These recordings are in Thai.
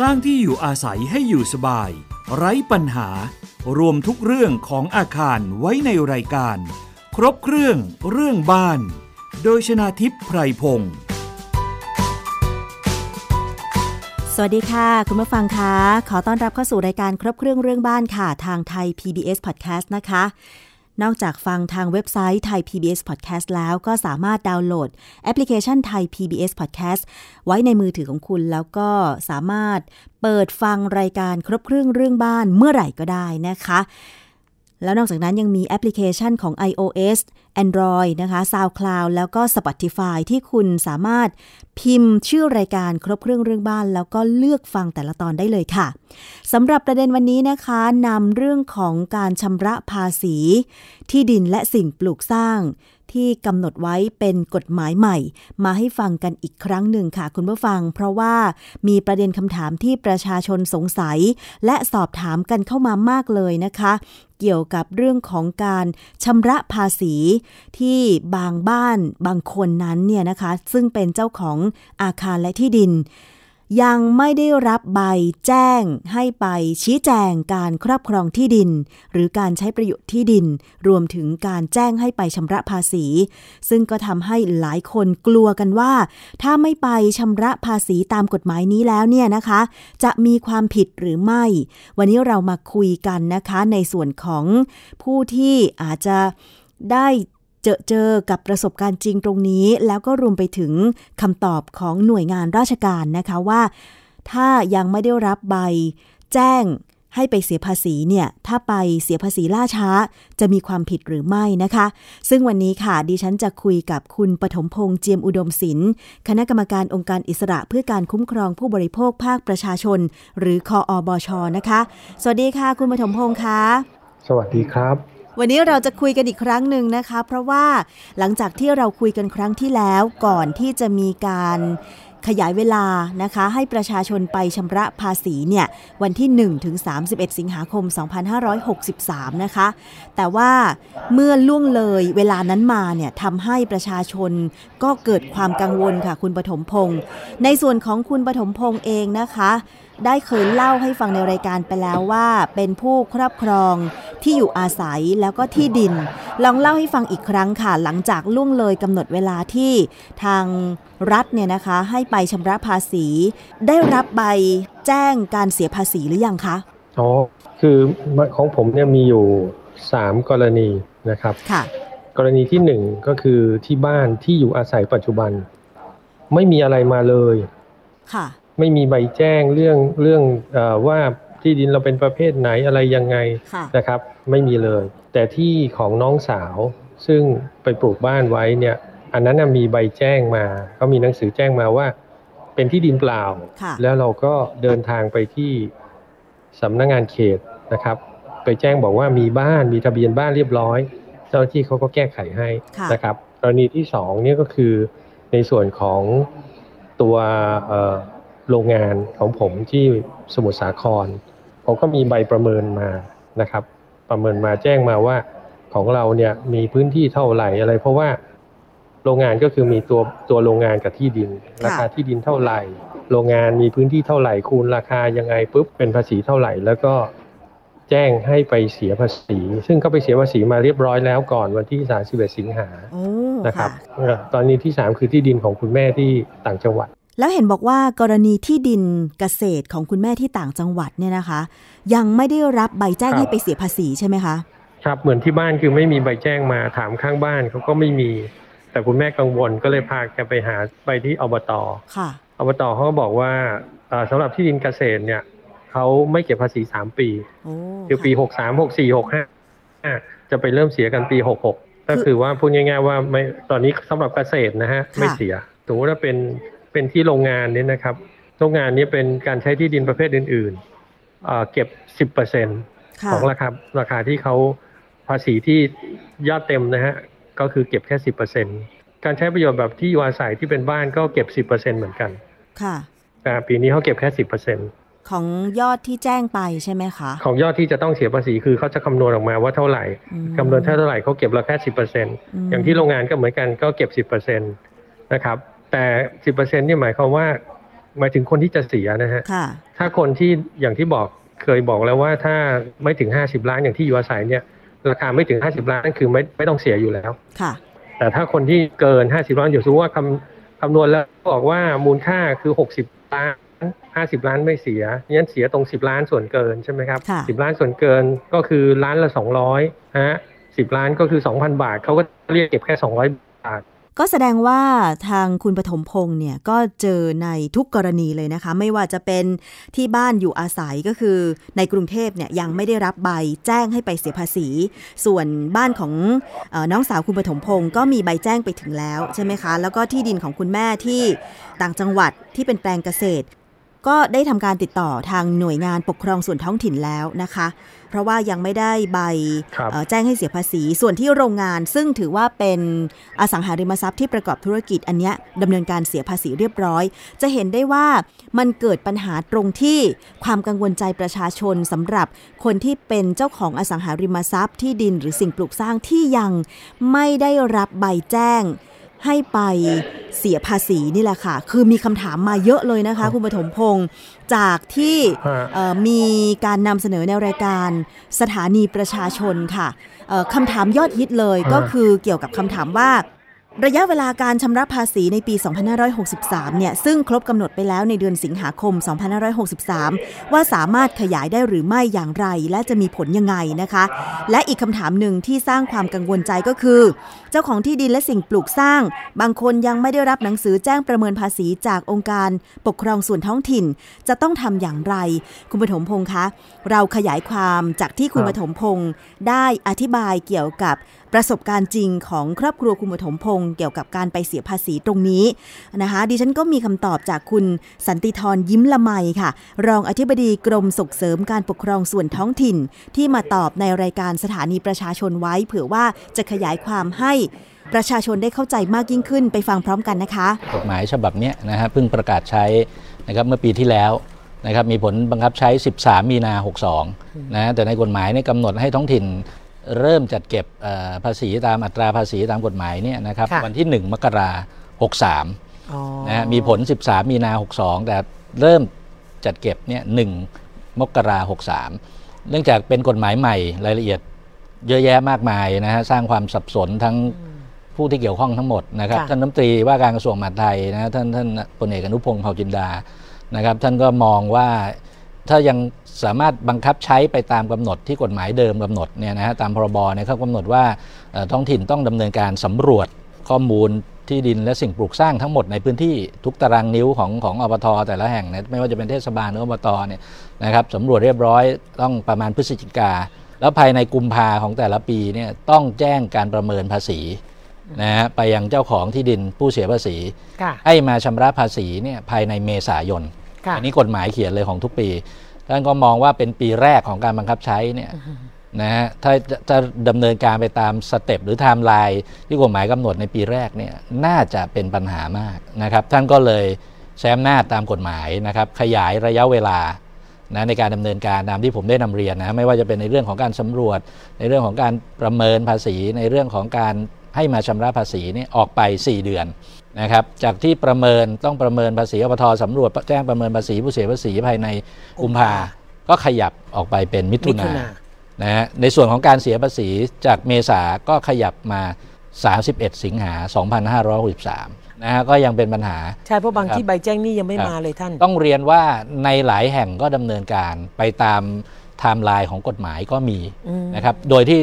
สร้างที่อยู่อาศัยให้อยู่สบายไร้ปัญหารวมทุกเรื่องของอาคารไว้ในรายการครบเครื่องเรื่องบ้านโดยชนาทิพย์ไพรพงศ์สวัสดีค่ะคุณผู้ฟังคะขอต้อนรับเข้าสู่รายการครบเครื่องเรื่องบ้านค่ะทางไทย PBS Podcast นะคะนอกจากฟังทางเว็บไซต์ Thai PBS Podcast แล้วก็สามารถดาวน์โหลดแอปพลิเคชัน Thai PBS Podcast ไว้ในมือถือของคุณแล้วก็สามารถเปิดฟังรายการครบเครื่องเรื่องบ้านเมื่อไหร่ก็ได้นะคะแล้วนอกจากนั้นยังมีแอปพลิเคชันของ iOS Android นะคะ SoundCloud แล้วก็ Spotify ที่คุณสามารถพิมพ์ชื่อรายการครบเครื่องเรื่องบ้านแล้วก็เลือกฟังแต่ละตอนได้เลยค่ะสำหรับประเด็นวันนี้นะคะนำเรื่องของการชำระภาษีที่ดินและสิ่งปลูกสร้างที่กำหนดไว้เป็นกฎหมายใหม่มาให้ฟังกันอีกครั้งหนึ่งค่ะคุณผู้ฟังเพราะว่ามีประเด็นคำถามที่ประชาชนสงสัยและสอบถามกันเข้ามามากเลยนะคะเกี่ยวกับเรื่องของการชำระภาษีที่บางบ้านบางคนนั้นเนี่ยนะคะซึ่งเป็นเจ้าของอาคารและที่ดินยังไม่ได้รับใบแจ้งให้ไปชี้แจงการครอบครองที่ดินหรือการใช้ประโยชน์ที่ดินรวมถึงการแจ้งให้ไปชำระภาษีซึ่งก็ทำให้หลายคนกลัวกันว่าถ้าไม่ไปชำระภาษีตามกฎหมายนี้แล้วเนี่ยนะคะจะมีความผิดหรือไม่วันนี้เรามาคุยกันนะคะในส่วนของผู้ที่อาจจะได้เจอกับประสบการณ์จริงตรงนี้แล้วก็รวมไปถึงคำตอบของหน่วยงานราชการนะคะว่าถ้ายังไม่ได้รับใบแจ้งให้ไปเสียภาษีเนี่ยถ้าไปเสียภาษีล่าช้าจะมีความผิดหรือไม่นะคะซึ่งวันนี้ค่ะดิฉันจะคุยกับคุณปฐมพงษ์เจียมอุดมศิลป์คณะกรรมการองค์การอิสระเพื่อการคุ้มครองผู้บริโภคภาคประชาชนหรือคอบช.นะคะสวัสดีค่ะคุณปฐมพงษ์ค่ะสวัสดีครับวันนี้เราจะคุยกันอีกครั้งหนึ่งนะคะเพราะว่าหลังจากที่เราคุยกันครั้งที่แล้วก่อนที่จะมีการขยายเวลานะคะให้ประชาชนไปชำระภาษีเนี่ยวันที่1ถึง31สิงหาคม2563นะคะแต่ว่าเมื่อล่วงเลยเวลานั้นมาเนี่ยทำให้ประชาชนก็เกิดความกังวลค่ะคุณปฐมพงษ์ในส่วนของคุณปฐมพงษ์เองนะคะได้เคยเล่าให้ฟังในรายการไปแล้วว่าเป็นผู้ครอบครองที่อยู่อาศัยแล้วก็ที่ดินลองเล่าให้ฟังอีกครั้งค่ะหลังจากล่วงเลยกำหนดเวลาที่ทางรัฐเนี่ยนะคะให้ไปชำระภาษีได้รับใบแจ้งการเสียภาษีหรือยังคะอ๋อคือของผมเนี่ยมีอยู่3กรณีนะครับค่ะกรณีที่1ก็คือที่บ้านที่อยู่อาศัยปัจจุบันไม่มีอะไรมาเลยค่ะไม่มีใบแจ้งเรื่องว่าที่ดินเราเป็นประเภทไหนอะไรยังไงนะครับไม่มีเลยแต่ที่ของน้องสาวซึ่งไปปลูกบ้านไว้เนี่ยอันนั้นมีใบแจ้งมาเขามีหนังสือแจ้งมาว่าเป็นที่ดินเปล่าแล้วเราก็เดินทางไปที่สำนักงานเขตนะครับไปแจ้งบอกว่ามีบ้านมีทะเบียนบ้านเรียบร้อยเจ้าหน้าที่เขาก็แก้ไขให้นะครับกรณีที่2เนี่ยก็คือในส่วนของตัวโรงงานของผมที่สมุทรสาครผมก็มีใบประเมินมานะครับประเมินมาแจ้งมาว่าของเราเนี่ยมีพื้นที่เท่าไหร่อะไรเพราะว่าโรงงานก็คือมีตัวโรงงานกับที่ดินราคาที่ดินเท่าไหร่โรงงานมีพื้นที่เท่าไหร่คูณราคายังไงปุ๊บเป็นภาษีเท่าไหร่แล้วก็แจ้งให้ไปเสียภาษีซึ่งก็ไปเสียภาษีมาเรียบร้อยแล้วก่อนวันที่31สิงหานะครับตอนนี้ที่3คือที่ดินของคุณแม่ที่ต่างจังหวัดแล้วเห็นบอกว่ากรณีที่ดินเกษตรของคุณแม่ที่ต่างจังหวัดเนี่ยนะคะยังไม่ได้รับใบแจ้งให้ไปเสียภาษีใช่ไหมคะครับเหมือนที่บ้านคือไม่มีใบแจ้งมาถามข้างบ้านเขาก็ไม่มีแต่คุณแม่กังวลก็เลยพาแกไปหาไปที่อบต.ค่ะอบต.เขาก็บอกว่าสำหรับที่ดินเกษตรเนี่ยเขาไม่เก็บภาษี3ปีคือปี63 64 65จะไปเริ่มเสียกันปี66ก็คือว่าพูดง่ายๆว่าไม่ตอนนี้สำหรับเกษตรนะฮะไม่เสียสมมติว่าเป็นที่โรงงานนี้นะครับโรงงานนี้เป็นการใช้ที่ดินประเภทอื่นๆเก็บ 10% ของราคาที่เขาภาษีที่ยอดเต็มนะฮะก็คือเก็บแค่ 10% การใช้ประโยชน์แบบที่อยู่อาศัยที่เป็นบ้านก็เก็บ 10% เหมือนกันค่ะแต่ปีนี้เขาเก็บแค่ 10% ของยอดที่แจ้งไปใช่ไหมคะของยอดที่จะต้องเสียภาษีคือเขาจะคำนวณออกมาว่าเท่าไหร่คำนวณเท่าไหร่เขาเก็บเราแค่ 10% อย่างที่โรงงานก็เหมือนกันก็เก็บ 10% นะครับแต่ 10% นี่หมายความว่า หมายถึงคนที่จะเสียนะฮะถ้าคนที่อย่างที่บอกเคยบอกแล้วว่าถ้าไม่ถึง50ล้านอย่างที่อยู่อาศัยเนี่ยราคาไม่ถึง50ล้านนั่นคือไม่ต้องเสียอยู่แล้วแต่ถ้าคนที่เกิน50ล้านอยู่สมมุติว่าคำนวณแล้วบอกว่ามูลค่าคือ60ล้าน50ล้านไม่เสียงั้นเสียตรง10ล้านส่วนเกินใช่ไหมครับ10ล้านส่วนเกินก็คือล้านละ200ฮะ10ล้านก็คือ 2,000 บาทเขาก็เรียกเก็บแค่200บาทก็แสดงว่าทางคุณปฐมพงษ์เนี่ยก็เจอในทุกกรณีเลยนะคะไม่ว่าจะเป็นที่บ้านอยู่อาศัยก็คือในกรุงเทพเนี่ยยังไม่ได้รับใบแจ้งให้ไปเสียภาษีส่วนบ้านของน้องสาวคุณปฐมพงษ์ก็มีใบแจ้งไปถึงแล้วใช่ไหมคะแล้วก็ที่ดินของคุณแม่ที่ต่างจังหวัดที่เป็นแปลงเกษตรก็ได้ทำการติดต่อทางหน่วยงานปกครองส่วนท้องถิ่นแล้วนะคะเพราะว่ายังไม่ได้ใบแจ้งให้เสียภาษีส่วนที่โรงงานซึ่งถือว่าเป็นอสังหาริมทรัพย์ที่ประกอบธุรกิจอันนี้ดำเนินการเสียภาษีเรียบร้อยจะเห็นได้ว่ามันเกิดปัญหาตรงที่ความกังวลใจประชาชนสำหรับคนที่เป็นเจ้าของอสังหาริมทรัพย์ที่ดินหรือสิ่งปลูกสร้างที่ยังไม่ได้รับใบแจ้งให้ไปเสียภาษีนี่แหละค่ะคือมีคำถามมาเยอะเลยนะคะคุณปฐมพงษ์จากที่มีการนำเสนอในรายการสถานีประชาชนค่ะคำถามยอดฮิตเลยก็คือเกี่ยวกับคำถามว่าระยะเวลาการชำระภาษีในปี2563เนี่ยซึ่งครบกำหนดไปแล้วในเดือนสิงหาคม2563ว่าสามารถขยายได้หรือไม่อย่างไรและจะมีผลยังไงนะคะและอีกคำถามหนึ่งที่สร้างความกังวลใจก็คือเจ้าของที่ดินและสิ่งปลูกสร้างบางคนยังไม่ได้รับหนังสือแจ้งประเมินภาษีจากองค์การปกครองส่วนท้องถิ่นจะต้องทำอย่างไรคุณปฐมพงษ์คะเราขยายความจากที่คุณปฐมพงษ์ได้อธิบายเกี่ยวกับประสบการณ์จริงของครอบครัวคุณปฐมพงษ์เกี่ยวกับการไปเสียภาษีตรงนี้นะคะดิฉันก็มีคำตอบจากคุณสันติธรยิ้มละไมค่ะรองอธิบดีกรมส่งเสริมการปกครองส่วนท้องถิ่นที่มาตอบในรายการสถานีประชาชนไว้เผื่อว่าจะขยายความให้ประชาชนได้เข้าใจมากยิ่งขึ้นไปฟังพร้อมกันนะคะกฎหมายฉบับนี้นะฮะเพิ่งประกาศใช้นะครับเมื่อปีที่แล้วนะครับมีผลบังคับใช้13มีนา62นะแต่ในกฎหมายเนี่ยกำหนดให้ท้องถิ่นเริ่มจัดเก็บภาษีตามอัตราภาษีตามกฎหมายเนี่ยนะครับวันที่1มกราคม63นะมีผล13มีนา62แต่เริ่มจัดเก็บเนี่ย1มกราคม63เนื่องจากเป็นกฎหมายใหม่รายละเอียดเยอะแยะมากมายนะฮะสร้างความสับสนทั้งผู้ที่เกี่ยวข้องทั้งหมดนะครับท่านรัฐมนตรีว่าการกระทรวงมหาดไทยนะท่านพลเอกอนุพงษ์เผ่าจินดานะครับท่านก็มองว่าถ้ายังสามารถบังคับใช้ไปตามกำหนดที่กฎหมายเดิมกำหนดเนี่ยนะฮะตามพรบเนี่ยเขากำหนดว่าท้องถิ่นต้องดำเนินการสำรวจข้อมูลที่ดินและสิ่งปลูกสร้างทั้งหมดในพื้นที่ทุกตารางนิ้วของอบต.แต่ละแห่งนะไม่ว่าจะเป็นเทศบาลหรืออบต.เนี่ยนะครับสำรวจเรียบร้อยต้องประมาณพฤศจิกาแล้วภายในกุมภาของแต่ละปีเนี่ยต้องแจ้งการประเมินภาษีนะฮะไปยังเจ้าของที่ดินผู้เสียภาษีให้มาชำระภาษีเนี่ยภายในเมษายนอันนี้กฎหมายเขียนเลยของทุกปีท่านก็มองว่าเป็นปีแรกของการบังคับใช้เนี่ยนะฮะถ้าจะดำเนินการไปตามสเต็ปหรือไทม์ไลน์ที่กฎหมายกำหนดในปีแรกเนี่ยน่าจะเป็นปัญหามากนะครับท่านก็เลยใช้อำนาจตามกฎหมายนะครับขยายระยะเวลานะในการดำเนินการตามที่ผมได้นำเรียนนะไม่ว่าจะเป็นในเรื่องของการสำรวจในเรื่องของการประเมินภาษีในเรื่องของการให้มาชำระภาษีนี่ออกไป4เดือนนะครับจากที่ประเมินต้องประเมินภาษีอบต.สำรวจแจ้งประเมินภาษีผู้เสียภาษีภายในกุมภาก็ขยับออกไปเป็นมิถุนานะฮะในส่วนของการเสียภาษีจากเมษาก็ขยับมา31สิงหา2563นะฮะก็ยังเป็นปัญหาใช่เพราะบางที่ใบแจ้งนี่ยังไม่มาเลยท่านต้องเรียนว่าในหลายแห่งก็ดำเนินการไปตามไทม์ไลน์ของกฎหมายก็มีนะครับโดยที่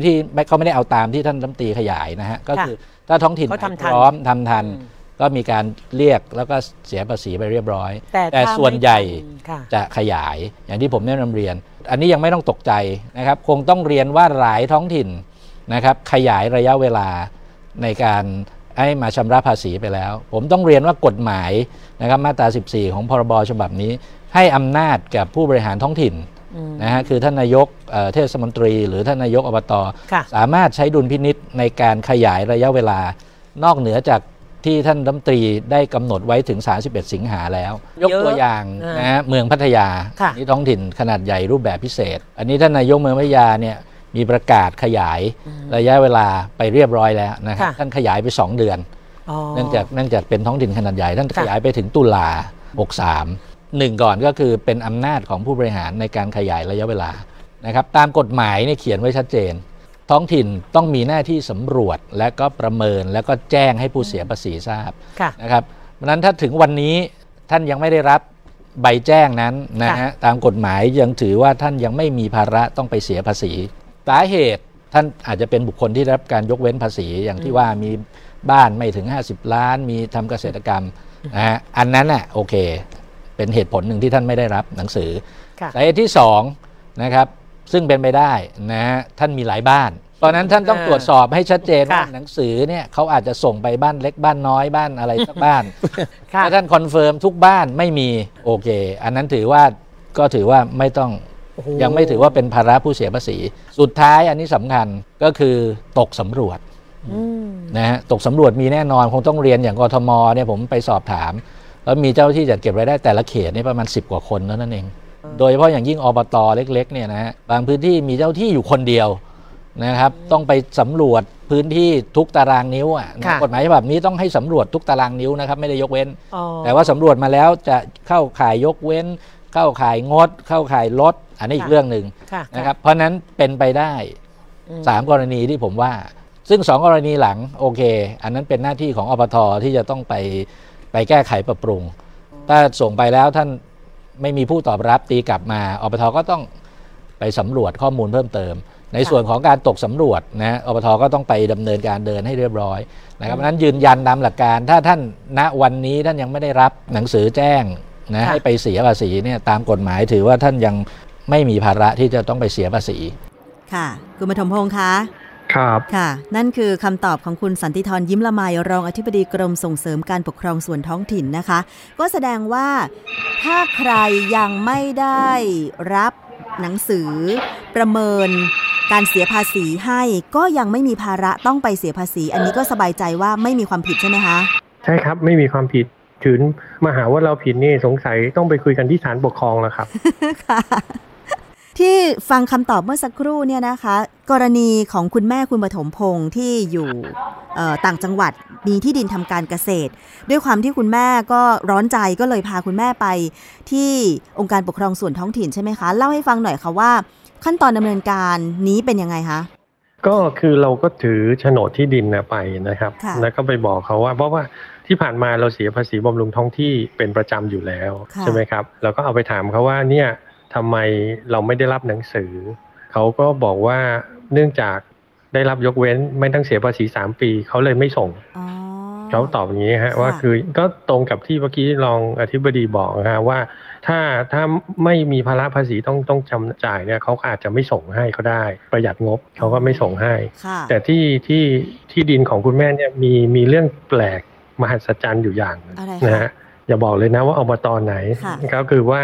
เขาไม่ได้เอาตามที่ท่านรัฐมนตรีขยายนะฮะก็คือถ้าท้องถิ่นพร้อมทำทันก็มีการเรียกแล้วก็เสียภาษีไปเรียบร้อยแต่ส่วนใหญ่จะขยายอย่างที่ผมได้นำเรียนอันนี้ยังไม่ต้องตกใจนะครับคงต้องเรียนว่าหลายท้องถิ่นนะครับขยายระยะเวลาในการให้มาชำระภาษีไปแล้วผมต้องเรียนว่ากฎหมายนะครับมาตรา14ของพรบฉบับนี้ให้อำนาจกับผู้บริหารท้องถิ่นนะฮะคือท่านนายกเทศมนตรีหรือท่านนายกอบต.สามารถใช้ดุลพินิจในการขยายระยะเวลานอกเหนือจากที่ท่านรัฐมนตรีได้กำหนดไว้ถึง31สิงหาแล้วยกตัวอย่างนะฮะเมืองพัทยานี่ท้องถิ่นขนาดใหญ่รูปแบบพิเศษอันนี้ท่านนายกเมืองพัทยาเนี่ยมีประกาศขยายระยะเวลาไปเรียบร้อยแล้วนะครับท่านขยายไป2 เดือนเนื่องจากเป็นท้องถิ่นขนาดใหญ่ท่านขยายไปถึงตุลา63 หนึ่งก่อนก็คือเป็นอำนาจของผู้บริหารในการขยายระยะเวลานะครับตามกฎหมายเนี่ยเขียนไว้ชัดเจนท้องถิ่นต้องมีหน้าที่สำรวจและก็ประเมินแล้วก็แจ้งให้ผู้เสียภาษีทราบนะครับเพราะฉะนั้นถ้าถึงวันนี้ท่านยังไม่ได้รับใบแจ้งนั้นนะฮะตามกฎหมายยังถือว่าท่านยังไม่มีภาระต้องไปเสียภาษีสาเหตุท่านอาจจะเป็นบุคคลที่ได้รับการยกเว้นภาษีอย่างที่ว่ามีบ้านไม่ถึง50ล้านมีทำเกษตรกรรมนะฮะอันนั้นน่ะโอเคเป็นเหตุผลหนึ่งที่ท่านไม่ได้รับหนังสือสาเหตุที่2นะครับซึ่งเป็นไปได้นะท่านมีหลายบ้านตอนนั้นท่านต้องตรวจสอบให้ชัดเจนว่าหนังสือเนี่ยเขาอาจจะส่งไปบ้านเล็กบ้านน้อยบ้านอะไรสักบ้านถ้าท่านคอนเฟิร์มทุกบ้านไม่มีโอเคอันนั้นถือว่าก็ถือว่าไม่ต้องยังไม่ถือว่าเป็นภาระผู้เสียภาษีสุดท้ายอันนี้สำคัญก็คือตกสำรวจนะฮะตกสำรวจมีแน่นอนคงต้องเรียนอย่างกทมเนี่ยผมไปสอบถามแล้วมีเจ้าที่จัดเก็บรายได้แต่ละเขตนี่ประมาณ10กว่าคนนั่นเองโดยเฉพาะอย่างยิ่งอบต.เล็กๆเนี่ยนะฮะบางพื้นที่มีเจ้าที่อยู่คนเดียวนะครับต้องไปสำรวจพื้นที่ทุกตารางนิ้วอ่ะกฎหมายฉบับนี้ต้องให้สำรวจทุกตารางนิ้วนะครับไม่ได้ยกเว้นแต่ว่าสำรวจมาแล้วจะเข้าข่ายยกเว้นเข้าข่ายงดเข้าข่ายลดอันนี้อีกเรื่องหนึ่งนะครับเพราะนั้นเป็นไปได้3กรณีที่ผมว่าซึ่ง2กรณีหลังโอเคอันนั้นเป็นหน้าที่ของอบต.ที่จะต้องไปแก้ไขปรับปรุงถ้าส่งไปแล้วท่านไม่มีผู้ตอบรับตีกลับมาอบต.ก็ต้องไปสำรวจข้อมูลเพิ่มเติมในส่วนของการตกสำรวจนะอบต.ก็ต้องไปดำเนินการเดินให้เรียบร้อยนะครับนั้นยืนยันตามหลักการถ้าท่านณวันนี้ท่านยังไม่ได้รับหนังสือแจ้งนะให้ไปเสียภาษีเนี่ยตามกฎหมายถือว่าท่านยังไม่มีภาระที่จะต้องไปเสียภาษีค่ะคุณปฐมพงษ์คะครับค่ะนั่นคือคำตอบของคุณสันติธรยิ้มละไมรองอธิบดีกรมส่งเสริมการปกครองส่วนท้องถิ่นนะคะก็แสดงว่าถ้าใครยังไม่ได้รับหนังสือประเมินการเสียภาษีให้ก็ยังไม่มีภาระต้องไปเสียภาษีอันนี้ก็สบายใจว่าไม่มีความผิดใช่ไหมคะใช่ครับไม่มีความผิดถือมาหาว่าเราผิดนี่สงสัยต้องไปคุยกันที่ศาลปกครองแล้วครับ ที่ฟังคำตอบเมื่อสักครู่เนี่ยนะคะกรณีของคุณแม่คุณปฐมพงษ์ที่อยู่ต่างจังหวัดมีที่ดินทำการเกษตรด้วยความที่คุณแม่ก็ร้อนใจก็เลยพาคุณแม่ไปที่องค์การปกครองส่วนท้องถิ่นใช่ไหมคะเล่าให้ฟังหน่อยค่ะว่าขั้นตอนดำเนินการนี้เป็นยังไงคะก็คือเราก็ถือโฉนดที่ดินไปนะครับแล้วก็ไปบอกเขาว่าเพราะว่าที่ผ่านมาเราเสียภาษีบำรุงท้องที่เป็นประจำอยู่แล้วใช่ไหมครับเราก็เอาไปถามเขาว่าเนี่ยทำไมเราไม่ได้รับหนังสือเขาก็บอกว่าเนื่องจากได้รับยกเว้นไม่ต้องเสียภาษี3ปีเขาเลยไม่ส่งเขาตอบอย่างนี้ฮะว่าคือก็ตรงกับที่เมื่อกี้รองอธิบดีบอกนะฮะว่าถ้าไม่มีภาระภาษีต้องจ่ายเนี่ยเขาอาจจะไม่ส่งให้เขาได้ประหยัดงบเขาก็ไม่ส่งให้แต่ที่ดินของคุณแม่เนี่ยมีเรื่องแปลกมหัศจรรย์อยู่อย่างนะฮะอย่าบอกเลยนะว่าอบต.ไหนก็คือว่า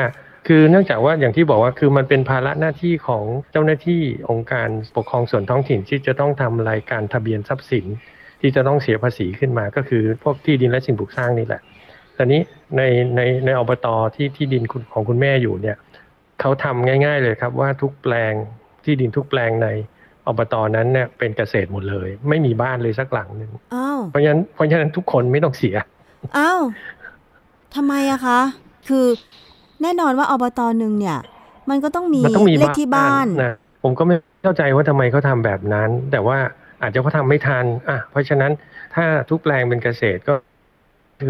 คือเนื่องจากว่าอย่างที่บอกว่าคือมันเป็นภาระหน้าที่ของเจ้าหน้าที่องค์การปกครองส่วนท้องถิ่นที่จะต้องทำรายการทะเบียนทรัพย์สินที่จะต้องเสียภาษีขึ้นมาก็คือพวกที่ดินและสิ่งปลูกสร้างนี่แหละตอนนี้ในอบต.ที่ดินของคุณแม่อยู่เนี่ยเขาทำง่ายๆเลยครับว่าทุกแปลงที่ดินทุกแปลงในอบต.นั้นเนี่ยเป็นเกษตรหมดเลยไม่มีบ้านเลยสักหลังนึงเพราะฉะนั้นทุกคนไม่ต้องเสียอ้าวทำไมอะคะคือแน่นอนว่าอบต.หนึ่งเนี่ยมันก็ต้องมีเลขที่บ้านนะผมก็ไม่เข้าใจว่าทำไมเขาทำแบบนั้นแต่ว่าอาจจะเขาทำไม่ทันเพราะฉะนั้นถ้าทุกแปลงเป็นเกษตรก็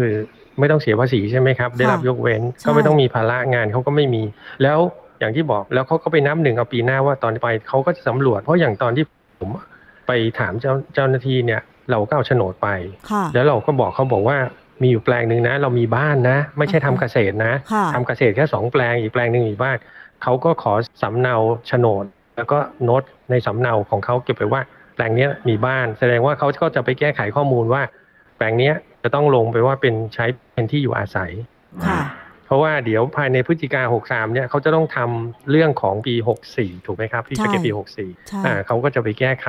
คือไม่ต้องเสียภาษีใช่ไหมครับได้รับยกเว้นก็ไม่ต้องมีภาระงานเขาก็ไม่มีแล้วอย่างที่บอกแล้วเขาก็ไปนับหนึ่งเอาปีหน้าว่าตอนไปเขาก็จะสำรวจเพราะอย่างตอนที่ผมไปถามเจ้าหน้าที่เนี่ยเราก็เอาโฉนดไปแล้วเราก็บอกเขาบอกว่ามีอยู่แปลงหนึ่งนะเรามีบ้านนะไม่ใช่ทำเกษตรนะทำเกษตรแค่2แปลงอีกแปลงหนึ่งอีกบ้านเขาก็ขอสำเนาโฉนดแล้วก็โน้ตในสำเนาของเขาเก็บไว้ว่าแปลงนี้มีบ้านแสดงว่าเขาก็จะไปแก้ไขข้อมูลว่าแปลงนี้จะต้องลงไปว่าเป็นใช้เป็นที่อยู่อาศัยเพราะว่าเดี๋ยวภายในพฤศจิกายน63เนี่ยเขาจะต้องทำเรื่องของปี64ถูกไหมครับที่จะเก็บปี64เขาก็จะไปแก้ไข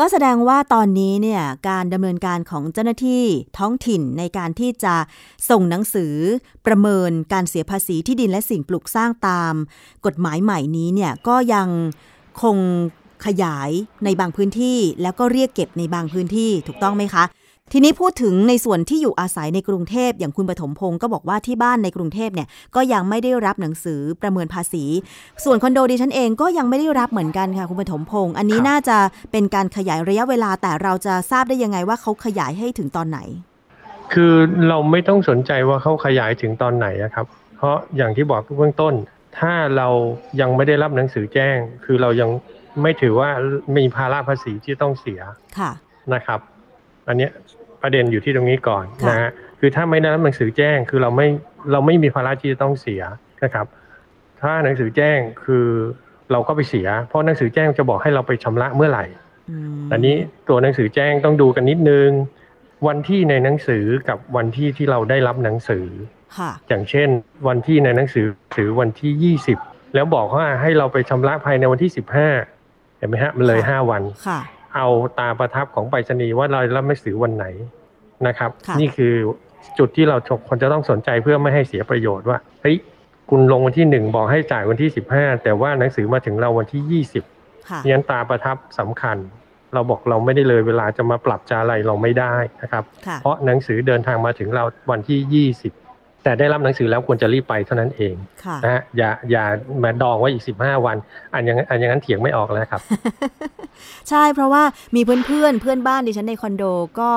ก็แสดงว่าตอนนี้เนี่ยการดำเนินการของเจ้าหน้าที่ท้องถิ่นในการที่จะส่งหนังสือประเมินการเสียภาษีที่ดินและสิ่งปลูกสร้างตามกฎหมายใหม่นี้เนี่ยก็ยังคงขยายในบางพื้นที่แล้วก็เรียกเก็บในบางพื้นที่ถูกต้องไหมคะ ทีนี้พูดถึงในส่วนที่อยู่อาศัยในกรุงเทพอย่างคุณปฐมพงศ์ก็บอกว่าที่บ้านในกรุงเทพเนี่ยก็ยังไม่ได้รับหนังสือประเมินภาษีส่วนคอนโดดิฉันเองก็ยังไม่ได้รับเหมือนกันค่ะคุณปฐมพงศ์อันนี้น่าจะเป็นการขยายระยะเวลาแต่เราจะทราบได้ยังไงว่าเขาขยายให้ถึงตอนไหนคือเราไม่ต้องสนใจว่าเขาขยายถึงตอนไหนนะครับเพราะอย่างที่บอกเบื้องต้นถ้าเรายังไม่ได้รับหนังสือแจ้งคือเรายังไม่ถือว่ามีภาระภาษีที่ต้องเสียนะครับอันนี้ประเด็นอยู่ที่ตรงนี้ก่อนนะฮะคือถ้าไม่ได้รับหนังสือแจ้งคือเราไม่มีภาระที่จะต้องเสียนะครับถ้าหนังสือแจ้งคือเราก็ไปเสียเพราะหนังสือแจ้งจะบอกให้เราไปชำระเมื่อไหร่อันนี้ตัวหนังสือแจ้งต้องดูกันนิดนึงวันที่ในหนังสือกับวันที่ที่เราได้รับหนังสืออย่างเช่นวันที่ในหนังสือหรือวันที่20แล้วบอกว่าให้เราไปชำระภายในวันที่15เห็นไหมฮะมันเลย5วันเอาตาประทับของไปรษณีย์ว่าเรารับหนังสือวันไหนนะครับนี่คือจุดที่เราคนจะต้องสนใจเพื่อไม่ให้เสียประโยชน์ว่าเฮ้ยคุณลงวันที่1บอกให้จ่ายวันที่15แต่ว่าหนังสือมาถึงเราวันที่20งั้นตาประทับสำคัญเราบอกเราไม่ได้เลยเวลาจะมาปรับจะอะไรเราไม่ได้นะครับเพราะหนังสือเดินทางมาถึงเราวันที่20แต่ได้รับหนังสือแล้วควรจะรีบไปเท่านั้นเองนะฮะอย่ามาดองไว้อีก15วันอันอย่างนั้นเถียงไม่ออกแล้วครับ ใช่เพราะว่ามีเพื่อนบ้านดิฉันในคอนโดก็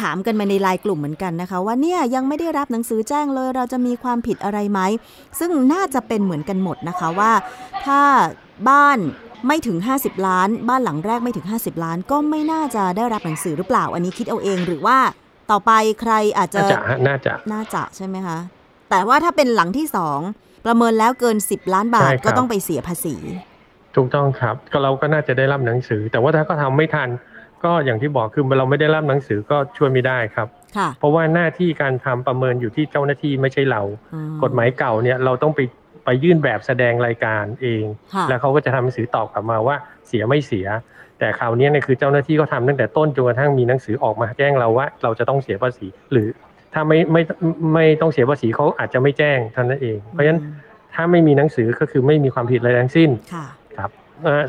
ถามกันมาในไลน์กลุ่มเหมือนกันนะคะว่าเนี่ยยังไม่ได้รับหนังสือแจ้งเลยเราจะมีความผิดอะไรไหมซึ่งน่าจะเป็นเหมือนกันหมดนะคะว่าถ้าบ้านไม่ถึง50ล้านบ้านหลังแรกไม่ถึง50ล้านก็ไม่น่าจะได้รับหนังสือหรือเปล่าอันนี้คิดเอาเองหรือว่าต่อไปใครอาจจะน่าจะใช่ไหมคะแต่ว่าถ้าเป็นหลังที่2ประเมินแล้วเกิน10ล้านบาทก็ต้องไปเสียภาษีถูกต้องครับก็เราก็น่าจะได้รับหนังสือแต่ว่าถ้าก็ทำไม่ทันก็อย่างที่บอกคือเราไม่ได้รับหนังสือก็ช่วยไม่ได้ครับเพราะว่าหน้าที่การทำประเมินอยู่ที่เจ้าหน้าที่ไม่ใช่เรากฎหมายเก่าเนี่ยเราต้องไปยื่นแบบแสดงรายการเองแล้วเขาก็จะทำหนังสือตอบกลับมาว่าเสียไม่เสียแต่คราวนี้เนี่ยคือเจ้าหน้าที่ก็ทำตั้งแต่ต้นจนกระทั่งมีหนังสือออกมาแจ้งเราว่าเราจะต้องเสียภาษีหรือถ้าไม่ต้องเสียภาษีเขาอาจจะไม่แจ้งเท่านั้นเองเพราะฉะนั้นถ้าไม่มีหนังสือก็คือไม่มีความผิดอะไรทั้งสิ้นครับ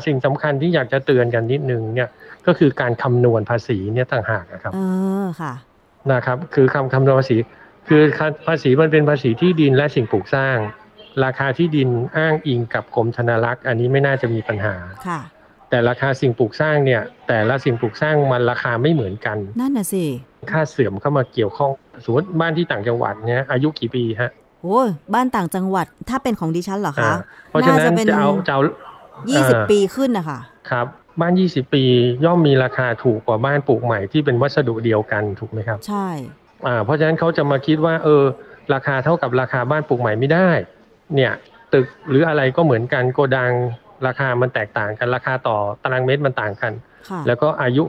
สิ่งสำคัญที่อยากจะเตือนกันนิดนึงเนี่ยก็คือการคำนวณภาษีเนี่ยต่างหากนะครับนะครับคือคำนวณภาษีคือภาษีมันเป็นภาษีที่ดินและสิ่งปลูกสร้างราคาที่ดินอ้างอิงกับกรมธนารักษ์อันนี้ไม่น่าจะมีปัญหาแต่ราคาสิ่งปลูกสร้างเนี่ยแต่ละสิ่งปลูกสร้างมันราคาไม่เหมือนกันนั่นน่ะสิค่าเสื่อมเข้ามาเกี่ยวข้องสมมติบ้านที่ต่างจังหวัดเนี่ยอายุกี่ปีฮะโอ้บ้านต่างจังหวัดถ้าเป็นของดิฉันเหรอคะเพราะฉะนั้นจะเอา20ปีขึ้นนะคะครับบ้าน20ปีย่อมมีราคาถูกกว่าบ้านปลูกใหม่ที่เป็นวัสดุเดียวกันถูกไหมครับใช่เพราะฉะนั้นเขาจะมาคิดว่าราคาเท่ากับราคาบ้านปลูกใหม่ไม่ได้เนี่ยตึกหรืออะไรก็เหมือนกันโกดังราคามันแตกต่างกันราคาต่อตารางเมตรมันต่างกันแล้วก็อายุ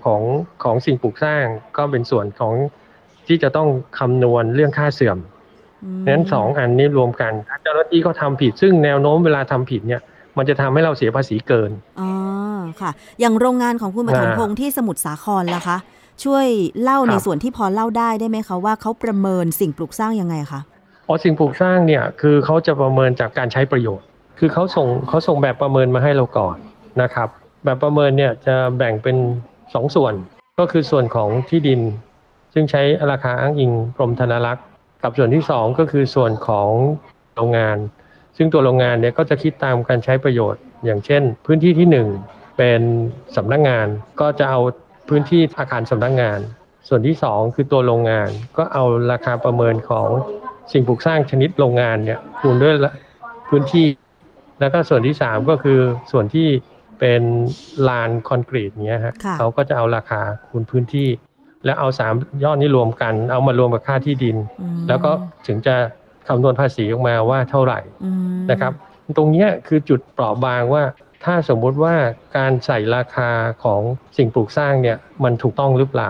ของสิ่งปลูกสร้างก็เป็นส่วนของที่จะต้องคำนวณเรื่องค่าเสื่อมนั้นสองอันนี้รวมกันถ้าเจ้าหน้าที่ก็ทำผิดซึ่งแนวโน้มเวลาทำผิดเนี่ยมันจะทำให้เราเสียภาษีเกินอ๋อค่ะอย่างโรงงานของคุณปฐมพงศ์ที่สมุทรสาครล่ะคะช่วยเล่าในส่วนที่พอเล่าได้ไหมคะว่าเขาประเมินสิ่งปลูกสร้างยังไงคะสิ่งปลูกสร้างเนี่ยคือเขาจะประเมินจากการใช้ประโยชน์คือเขาส่งแบบประเมินมาให้เราก่อนนะครับแบบประเมินเนี่ยจะแบ่งเป็น2ส่วนก็คือส่วนของที่ดินซึ่งใช้ราคาอ้างอิงกรมธนารักษ์กับส่วนที่2ก็คือส่วนของโรงงานซึ่งตัวโรงงานเนี่ยก็จะคิดตามการใช้ประโยชน์อย่างเช่นพื้นที่ที่1เป็นสำนักงานก็จะเอาพื้นที่อาคารสำนักงานส่วนที่2คือตัวโรงงานก็เอาราคาประเมินของสิ่งปลูกสร้างชนิดโรงงานเนี่ยคูณด้วยพื้นที่แล้วก็ส่วนที่3ก็คือส่วนที่เป็นลานคอนกรีตเนี้ยฮะเขาก็จะเอาราคาคูณพื้นที่แล้วเอา3ยอดนี้รวมกันเอามารวมกับค่าที่ดินแล้วก็ถึงจะคำนวณภาษีออกมาว่าเท่าไหร่นะครับตรงเนี้ยคือจุดเปราะบางว่าถ้าสมมุติว่าการใส่ราคาของสิ่งปลูกสร้างเนี่ยมันถูกต้องหรือเปล่า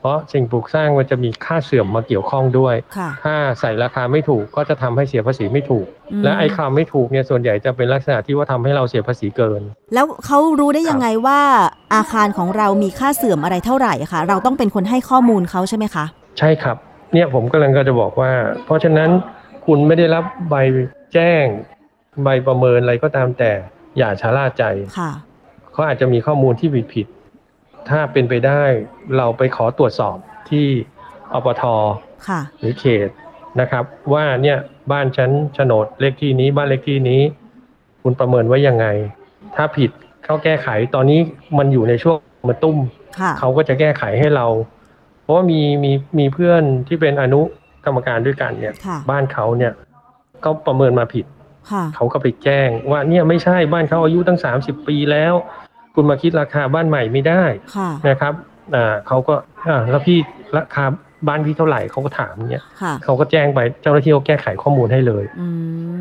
เพราะสิ่งปลูกสร้างมันจะมีค่าเสื่อมมาเกี่ยวข้องด้วยถ้าใส่ราคาไม่ถูกก็จะทำให้เสียภาษีไม่ถูกและไอ้คำไม่ถูกเนี่ยส่วนใหญ่จะเป็นลักษณะที่ว่าทำให้เราเสียภาษีเกินแล้วเขารู้ได้ยังไงว่าอาคารของเรามีค่าเสื่อมอะไรเท่าไหร่คะเราต้องเป็นคนให้ข้อมูลเขาใช่ไหมคะใช่ครับเนี่ยผมกำลังจะบอกว่าเพราะฉะนั้นคุณไม่ได้รับใบแจ้งใบประเมินอะไรก็ตามแต่อย่าชะล่าใจเขาอาจจะมีข้อมูลที่ผิด ถ้าเป็นไปได้เราไปขอตรวจสอบที่อบต.หรือเขตนะครับว่าเนี่ยบ้านชั้นโฉนดเลขที่นี้บ้านเลขที่นี้คุณประเมินไว้ยังไงถ้าผิดเขาแก้ไขตอนนี้มันอยู่ในช่วงมันตุ้มเขาก็จะแก้ไขให้เราเพราะว่ามีเพื่อนที่เป็นอนุกรรมการด้วยกันเนี่ยบ้านเขาเนี่ยเขาประเมินมาผิดเขาก็ไปแจ้งว่าเนี่ยไม่ใช่บ้านเขาอายุตั้ง30ปีแล้วคุณมาคิดราคาบ้านใหม่ไม่ได้นะครับเขาก็แล้วพี่ราคาบ้านพี่เท่าไหร่เขาก็ถามเนี่ยเขาก็แจ้งไปเจ้าหน้าที่เขาแก้ไขข้อมูลให้เลย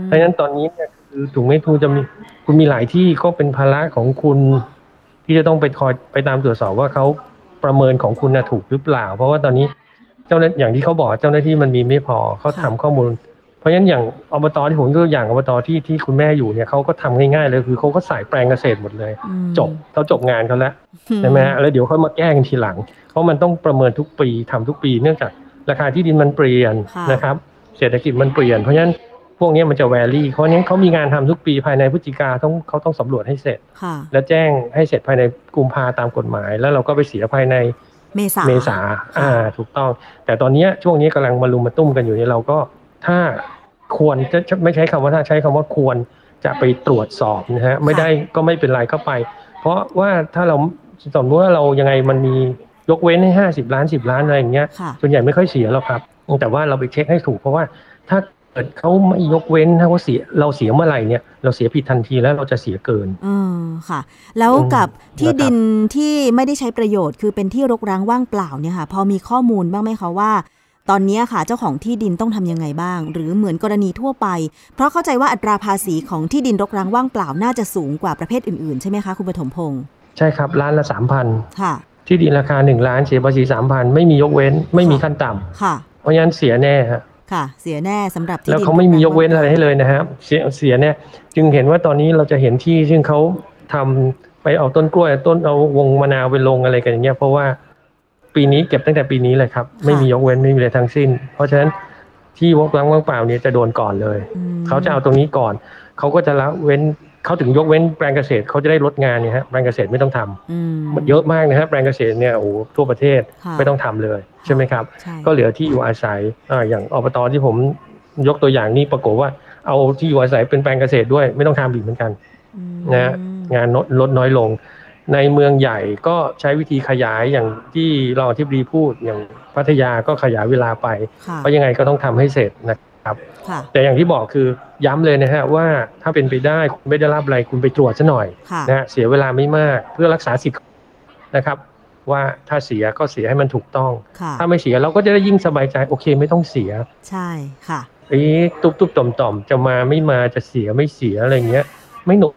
ดังนั้นตอนนี้เนี่ยคือถึงไม่ทูจะมีคุณมีหลายที่ก็เป็นภาระของคุณที่จะต้องไปคอยไปตามตรวจสอบว่าเขาประเมินของคุณถูกหรือเปล่าเพราะว่าตอนนี้เจ้าหน้าอย่างที่เขาบอกเจ้าหน้าที่มันมีไม่พอเขาทำข้อมูลเพราะฉะนั้นอย่างอบต.ที่ผมยกตัวอย่างอบต.ที่คุณแม่อยู่เนี่ยเขาก็ทำง่ายๆเลยคือเขาก็สายแปลงเกษตรหมดเลยจบงานเขาแล้วใช่ไหมฮะแล้วเดี๋ยวค่อยมาแก้กันทีหลังเพราะมันต้องประเมินทุกปีทำทุกปีเนื่องจากราคาที่ดินมันเปลี่ยนนะครับเศรษฐกิจมันเปลี่ยนเพราะฉะนั้นพวกนี้มันจะแวรี่เพราะฉะนั้นเขามีงานทำทุกปีภายในพฤศจิกาเขาต้องสำรวจให้เสร็จและแจ้งให้เสร็จภายในกุมภาตามกฎหมายแล้วเราก็ไปเสียภายในเมษาถูกต้องแต่ตอนนี้ช่วงนี้กำลังมาลุมมาตุ้มกันอยู่เนี่ยเราก็ถ้าควรจะไม่ใช้คำว่าถ้าใช้คำว่าควรจะไปตรวจสอบนะฮะไม่ได้ก็ไม่เป็นไรเข้าไปเพราะว่าถ้าเราสมมติว่าเรายังไงมันมียกเว้นให้50ล้าน10ล้านอะไรอย่างเงี้ยส่วนใหญ่ไม่ค่อยเสียหรอกครับแต่ว่าเราไปเช็คให้ถูกเพราะว่าถ้าเกิดเขาไม่ยกเว้นถ้าว่าเราเสียเมื่อไหร่เนี่ยเราเสียผิดทันทีแล้วเราจะเสียเกินค่ะแล้วกับที่ดินที่ไม่ได้ใช้ประโยชน์คือเป็นที่รกร้างว่างเปล่าเนี่ยค่ะพอมีข้อมูลบ้างไหมคะว่าตอนนี้ค่ะเจ้าของที่ดินต้องทำยังไงบ้างหรือเหมือนกรณีทั่วไปเพราะเข้าใจว่าอัตราภาษีของที่ดินรกร้างว่างเปล่าน่าจะสูงกว่าประเภทอื่นๆใช่ไหมคะคุณปฐมพงศ์ใช่ครับล้านละ 3,000 ค่ะที่ดินราคา1ล้านเสียภาษี 3,000 ไม่มียกเว้นไม่มีขั้นต่ำค่ะเพราะงั้นเสียแน่ฮะค่ะเสียแน่สำหรับที่ดินแล้วเขาไม่มียกเว้นอะไรให้เลยนะครับเสียแน่จึงเห็นว่าตอนนี้เราจะเห็นที่ซึ่งเขาทำไปเอาต้นกล้วยต้นเอาวงมะนาวไปลงอะไรกันอย่างเงี้ยเพราะว่าปีนี้เก็บตั้งแต่ปีนี้เลยครับไม่มียกเว้นไม่มีอะไรทั้งสิ้นเพราะฉะนั้นที่รกร้างว่างเปล่าเนี่ยจะโดนก่อนเลยเขาจะเอาตรงนี้ก่อนเขาก็จะละเว้นเขาถึงยกเว้นแปลงเกษตรเขาจะได้ลดงานเนี่ยฮะแปลงเกษตรไม่ต้องทำมันเยอะมากนะฮะแปลงเกษตรเนี่ยโอ้ทั่วประเทศไม่ต้องทำเลยใช่ไหมครับก็เหลือที่อยู่อาศัยอย่างอบต.ที่ผมยกตัวอย่างนี่ปรากฏว่าเอาที่อยู่อาศัยเป็นแปลงเกษตรด้วยไม่ต้องทำอีกเหมือนกันนะงานลดน้อยลงในเมืองใหญ่ก็ใช้วิธีขยายอย่างที่รองอธิบดีพูดอย่างพัทยาก็ขยายเวลาไปเพราะยังไงก็ต้องทำให้เสร็จนะครับแต่อย่างที่บอกคือย้ำเลยนะฮะว่าถ้าเป็นไปได้คุณไม่ได้รับอะไรคุณไปตรวจซะหน่อยนะฮะเสียเวลาไม่มากเพื่อรักษาสิทธิ์นะครับว่าถ้าเสียก็เสียให้มันถูกต้องถ้าไม่เสียเราก็จะได้ยิ่งสบายใจโอเคไม่ต้องเสียใช่ค่ะไอ้ตุ๊บๆต่อมๆจะมาไม่มาจะเสียไม่เสียอะไรเงี้ยไม่หนุก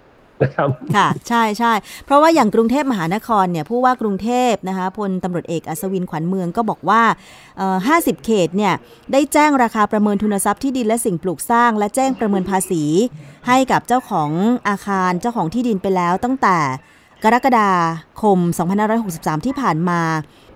ค่ะใช่ใช่เพราะว่าอย่างกรุงเทพมหานครเนี่ยผู้ว่ากรุงเทพนะคะพลตำรวจเอกอัศวินขวัญเมืองก็บอกว่า50เขตเนี่ยได้แจ้งราคาประเมินทุนทรัพย์ที่ดินและสิ่งปลูกสร้างและแจ้งประเมินภาษีให้กับเจ้าของอาคารเจ้าของที่ดินไปแล้วตั้งแต่กรกฎาคม2563ที่ผ่านมา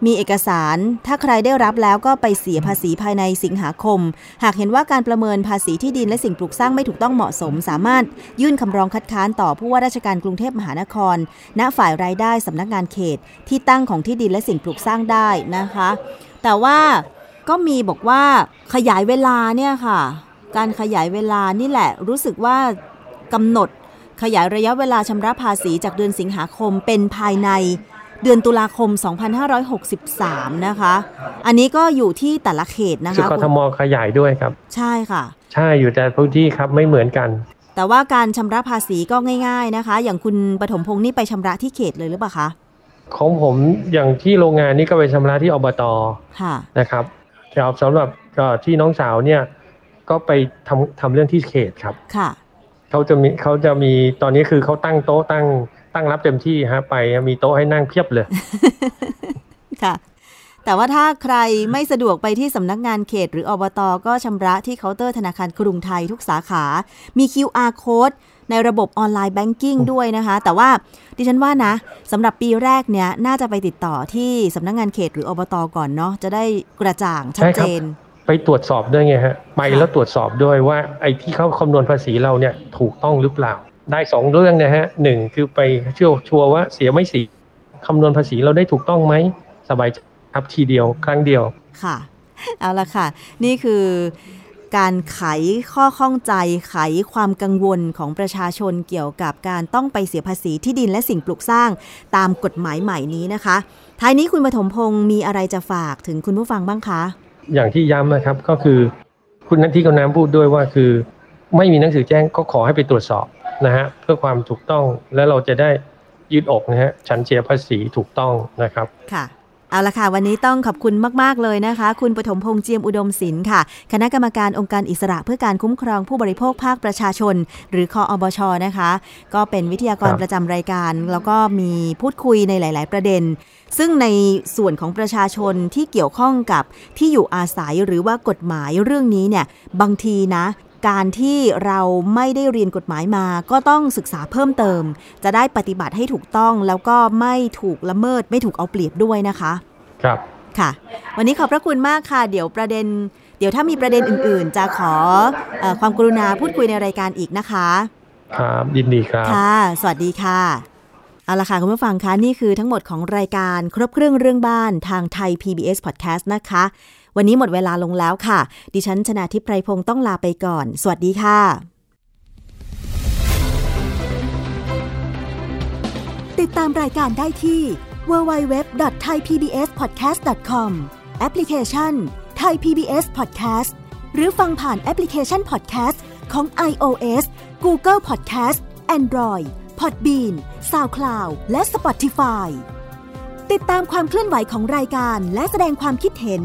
มีเอกสารถ้าใครได้รับแล้วก็ไปเสียภาษีภายในสิงหาคมหากเห็นว่าการประเมินภาษีที่ดินและสิ่งปลูกสร้างไม่ถูกต้องเหมาะสมสามารถยื่นคำร้องคัดค้านต่อผู้ว่าราชการกรุงเทพมหานครณฝ่ายรายได้สำนักงานเขตที่ตั้งของที่ดินและสิ่งปลูกสร้างได้นะคะแต่ว่าก็มีบอกว่าขยายเวลาเนี่ยค่ะการขยายเวลานี่แหละรู้สึกว่ากำหนดขยายระยะเวลาชำระภาษีจากเดือนสิงหาคมเป็นภายในเดือนตุลาคม2563นะคะอันนี้ก็อยู่ที่แต่ละเขตนะคะกทม.ขยายด้วยครับใช่ค่ะใช่อยู่แต่พื้นที่ครับไม่เหมือนกันแต่ว่าการชำระภาษีก็ง่ายๆนะคะอย่างคุณปฐมพงษ์นี่ไปชำระที่เขตเลยหรือเปล่าคะของผมอย่างที่โรงงานนี่ก็ไปชำระที่อบต.ค่ะนะครับสำหรับที่น้องสาวเนี่ยก็ไปทำเรื่องที่เขตครับค่ะเขาจะมีตอนนี้คือเขาตั้งโต๊ะตั้งรับเต็มที่ฮะไปมีโต๊ะให้นั่งเพียบเลยค่ะแต่ว่าถ้าใครไม่สะดวกไปที่สำนักงานเขตหรืออบต.ก็ชำระที่เคาน์เตอร์ธนาคารกรุงไทยทุกสาขามี QR Code ในระบบออนไลน์แบงกิ้งด้วยนะคะแต่ว่าดิฉันว่านะสำหรับปีแรกเนี่ยน่าจะไปติดต่อที่สำนักงานเขตหรืออบต.ก่อนเนาะจะได้กระจ่างชัดเจนไปตรวจสอบด้วยไงฮะไปแล้วตรวจสอบด้วยว่าไอ้ที่เขาคำนวณภาษีเราเนี่ยถูกต้องหรือเปล่าได้2เรื่องนะฮะ1คือไปเชื่อชัวร์ว่าเสียไม่เสีย คำนวณภาษีเราได้ถูกต้องไหมสบายครับทีเดียวครั้งเดียวค่ะเอาละค่ะนี่คือการไขข้อข้องใจไขความกังวลของประชาชนเกี่ยวกับการต้องไปเสียภาษีที่ดินและสิ่งปลูกสร้างตามกฎหมายใหม่นี้นะคะท้ายนี้คุณปฐมพงศ์มีอะไรจะฝากถึงคุณผู้ฟังบ้างคะอย่างที่ย้ำนะครับก็คือคุณนันทิกาน้ำพูดด้วยว่าคือไม่มีหนังสือแจ้งก็ขอให้ไปตรวจสอบนะฮะเพื่อความถูกต้องและเราจะได้ยืดอกนะฮะฉันเสียภาษีถูกต้องนะครับค่ะเอาละค่ะวันนี้ต้องขอบคุณมากๆเลยนะคะคุณปฐมพงษ์เจียมอุดมศิลป์ค่ะคณะกรรมการองค์การอิสระเพื่อการคุ้มครองผู้บริโภคภาคประชาชนหรือคอบช.นะคะก็เป็นวิทยากรประจำรายการแล้วก็มีพูดคุยในหลายๆประเด็นซึ่งในส่วนของประชาชนที่เกี่ยวข้องกับที่อยู่อาศัยหรือว่ากฎหมายเรื่องนี้เนี่ยบางทีนะการที่เราไม่ได้เรียนกฎหมายมาก็ต้องศึกษาเพิ่มเติมจะได้ปฏิบัติให้ถูกต้องแล้วก็ไม่ถูกละเมิดไม่ถูกเอาเปรียบด้วยนะคะครับค่ะวันนี้ขอบพระคุณมากค่ะเดี๋ยวถ้ามีประเด็นอื่นๆจะขอความกรุณาพูดคุยในรายการอีกนะคะครับยินดีครับค่ะสวัสดีค่ะเอาล่ะค่ะคุณผู้ฟังคะนี่คือทั้งหมดของรายการครบเครื่องเรื่องบ้านทางไทย PBS Podcast นะคะวันนี้หมดเวลาลงแล้วค่ะดิฉันชนาธิป ไพรพงศ์ต้องลาไปก่อนสวัสดีค่ะติดตามรายการได้ที่ www.thaipbspodcast.com แอปพลิเคชัน Thai PBS Podcast หรือฟังผ่านแอปพลิเคชัน Podcast ของ iOS Google Podcast Android Podbean SoundCloud และ Spotify ติดตามความเคลื่อนไหวของรายการและแสดงความคิดเห็น